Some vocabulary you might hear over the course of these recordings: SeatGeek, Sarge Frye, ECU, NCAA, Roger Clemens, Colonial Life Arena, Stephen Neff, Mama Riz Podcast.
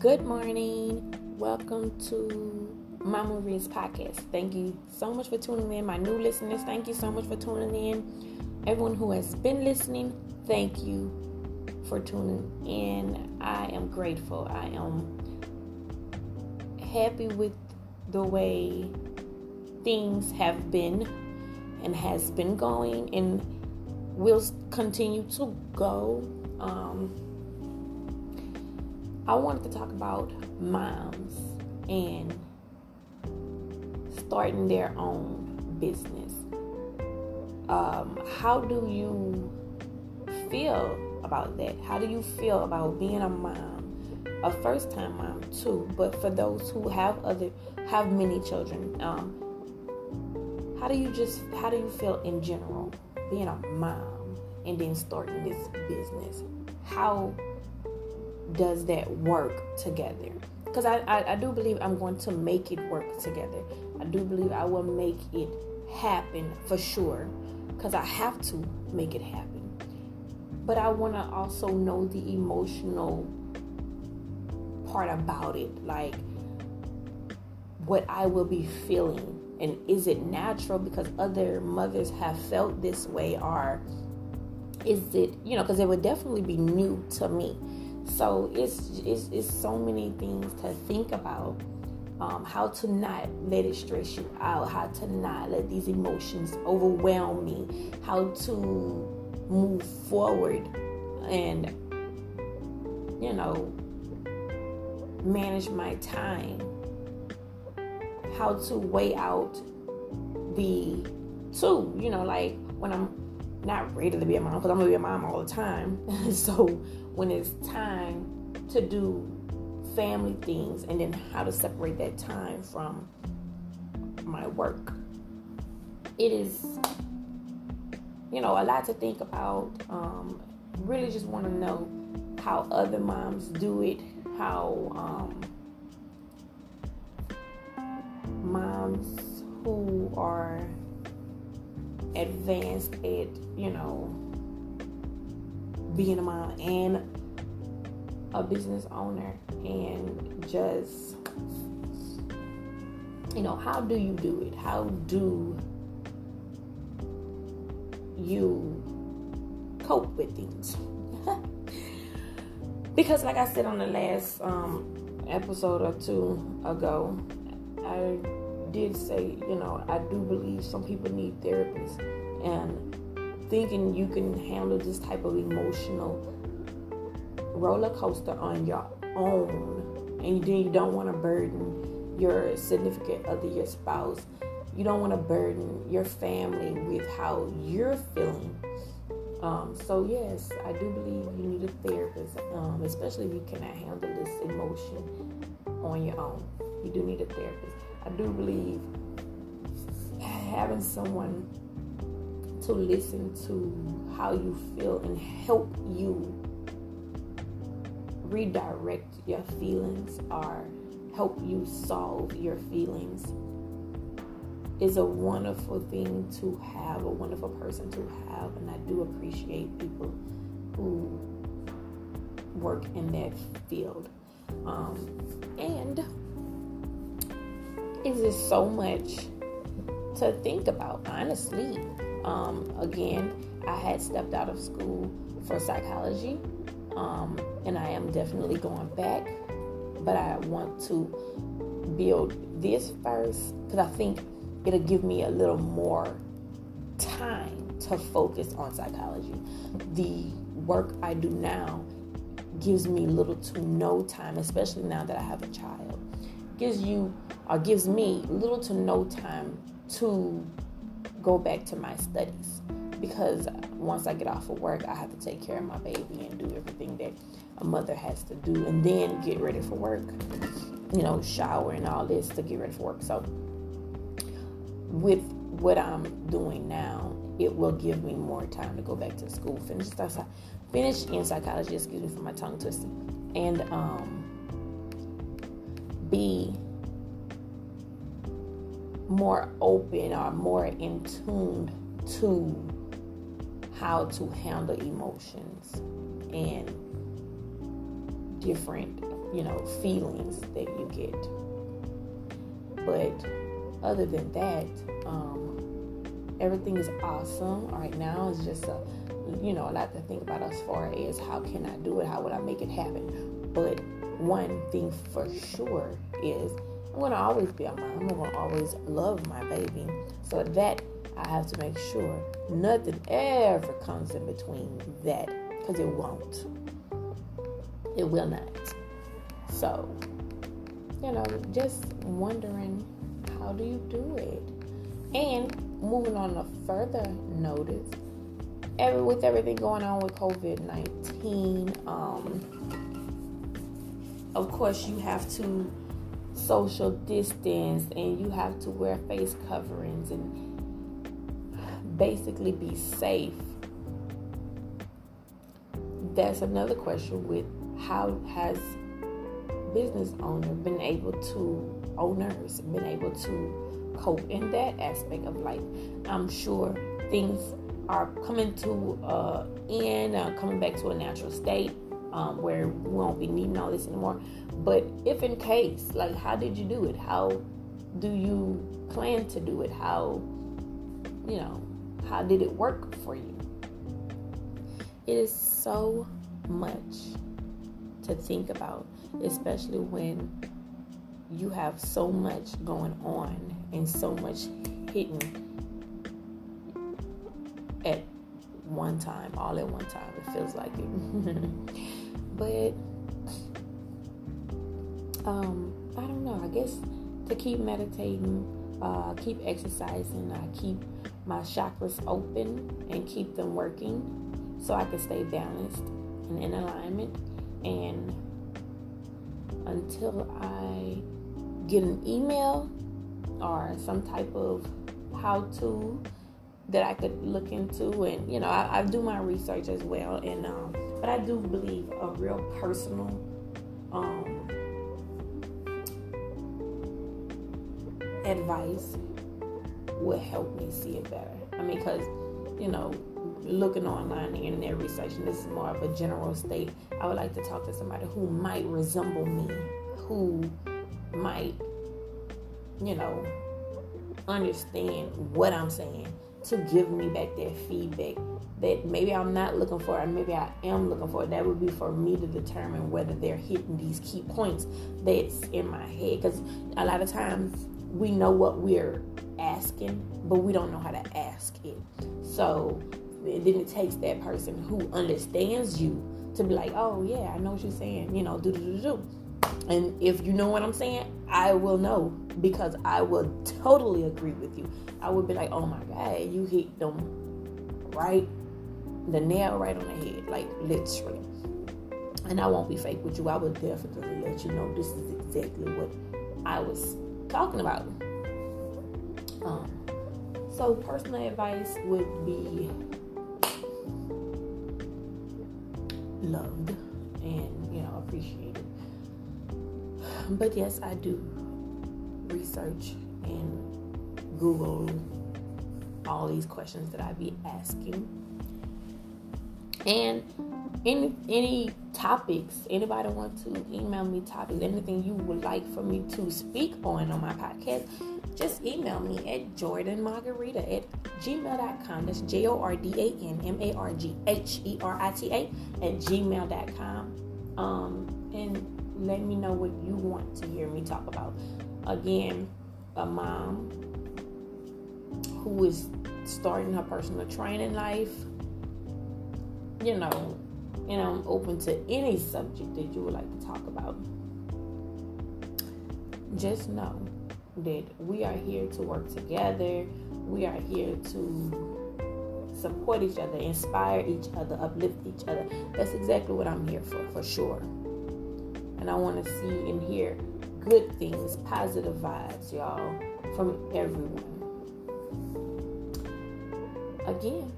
Good morning. Welcome to Mama Riz Podcast. Thank you so much for tuning in. My new listeners, thank you so much for tuning in. Everyone who has been listening, thank you for tuning in. I am grateful. I am happy with the way things have been and has been going and will continue to go. I wanted to talk about moms and starting their own business. How do you feel about that? How do you feel about being a mom, a first-time mom too? But for those who have many children, how do you feel in general being a mom and then starting this business? How does that work together? Because I do believe I'm going to make it work together. I do believe I will make it happen for sure, because I have to make it happen. But I want to also know the emotional part about it, like what I will be feeling. And is it natural because other mothers have felt this way, or is it, because it would definitely be new to me. So it's so many things to think about, how to not let it stress you out, how to not let these emotions overwhelm me, how to move forward and, manage my time, how to weigh out the two, like when I'm not ready to be a mom, because I'm going to be a mom all the time. So when it's time to do family things, and then how to separate that time from my work. It is, a lot to think about. Really just want to know how other moms do it, how moms who are advanced at, being a mom and a business owner, and just, how do you do it? How do you cope with things? Because like I said on the last episode or two ago, I did say, I do believe some people need therapists, and thinking you can handle this type of emotional roller coaster on your own, and then you don't want to burden your significant other, your spouse. You don't want to burden your family with how you're feeling. So yes, I do believe you need a therapist, especially if you cannot handle this emotion on your own. You do need a therapist. I do believe having someone to listen to how you feel and help you redirect your feelings or help you solve your feelings is a wonderful thing to have, a wonderful person to have. And I do appreciate people who work in that field. And it's just so much to think about, honestly. Again, I had stepped out of school for psychology, and I am definitely going back, but I want to build this first, because I think it'll give me a little more time to focus on psychology. The work I do now gives me little to no time, especially now that I have a child. Gives me little to no time to go back to my studies, because once I get off of work, I have to take care of my baby and do everything that a mother has to do, and then get ready for work, shower and all this to get ready for work. So with what I'm doing now, it will give me more time to go back to school, finish in psychology, excuse me for my tongue twisting, and be more open or more in tune to how to handle emotions and different feelings that you get. But other than that, everything is awesome right now. It's just a lot to think about as far as how can I do it? How would I make it happen? But one thing for sure is I'm going to always be a mom. I'm going to always love my baby. So that I have to make sure nothing ever comes in between that, because it won't. It will not. So, just wondering, how do you do it? And moving on a further notice, with everything going on with COVID-19, of course you have to social distance and you have to wear face coverings and basically be safe. That's another question with how has business owners been able to cope in that aspect of life. I'm sure things are coming to end, coming back to a natural state where we won't be needing all this anymore. But if in case, like, how did you do it? How do you plan to do it? How, how did it work for you? It is so much to think about, especially when you have so much going on and so much hidden at one time, all at one time. It feels like it. But I don't know, I guess to keep meditating, keep exercising, I keep my chakras open and keep them working so I can stay balanced and in alignment. And until I get an email or some type of how-to that I could look into, and I do my research as well, and but I do believe a real personal advice would help me see it better. I mean, because looking online and internet research, and this is more of a general state, I would like to talk to somebody who might resemble me, who might understand what I'm saying, to give me back that feedback that maybe I'm not looking for, or maybe I am looking for. That would be for me to determine whether they're hitting these key points that's in my head. Because a lot of times we know what we're asking, but we don't know how to ask it. So then it takes that person who understands you to be like, oh yeah, I know what you're saying, And if you know what I'm saying, I will know, because I will totally agree with you. I would be like, oh my God, you hit them right, the nail right on the head, like literally. And I won't be fake with you. I will definitely let you know this is exactly what I was talking about. So personal advice would be loved and, appreciated. But yes, I do research and Google all these questions that I be asking. And any topics, anybody want to email me topics, anything you would like for me to speak on my podcast, just email me at jordanmargarita@gmail.com. That's JordanMargarita@gmail.com. And let me know what you want to hear me talk about. Again, a mom who is starting her personal training life, and I'm open to any subject that you would like to talk about. Just know that we are here to work together. We are here to support each other, inspire each other, uplift each other. That's exactly what I'm here for sure. And I want to see and hear good things, positive vibes, y'all, from everyone. Again,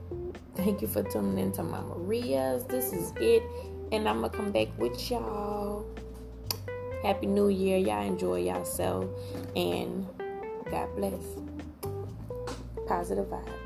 thank you for tuning in to Mama Riz. This is it. And I'm going to come back with y'all. Happy New Year. Y'all enjoy yourself. And God bless. Positive vibes.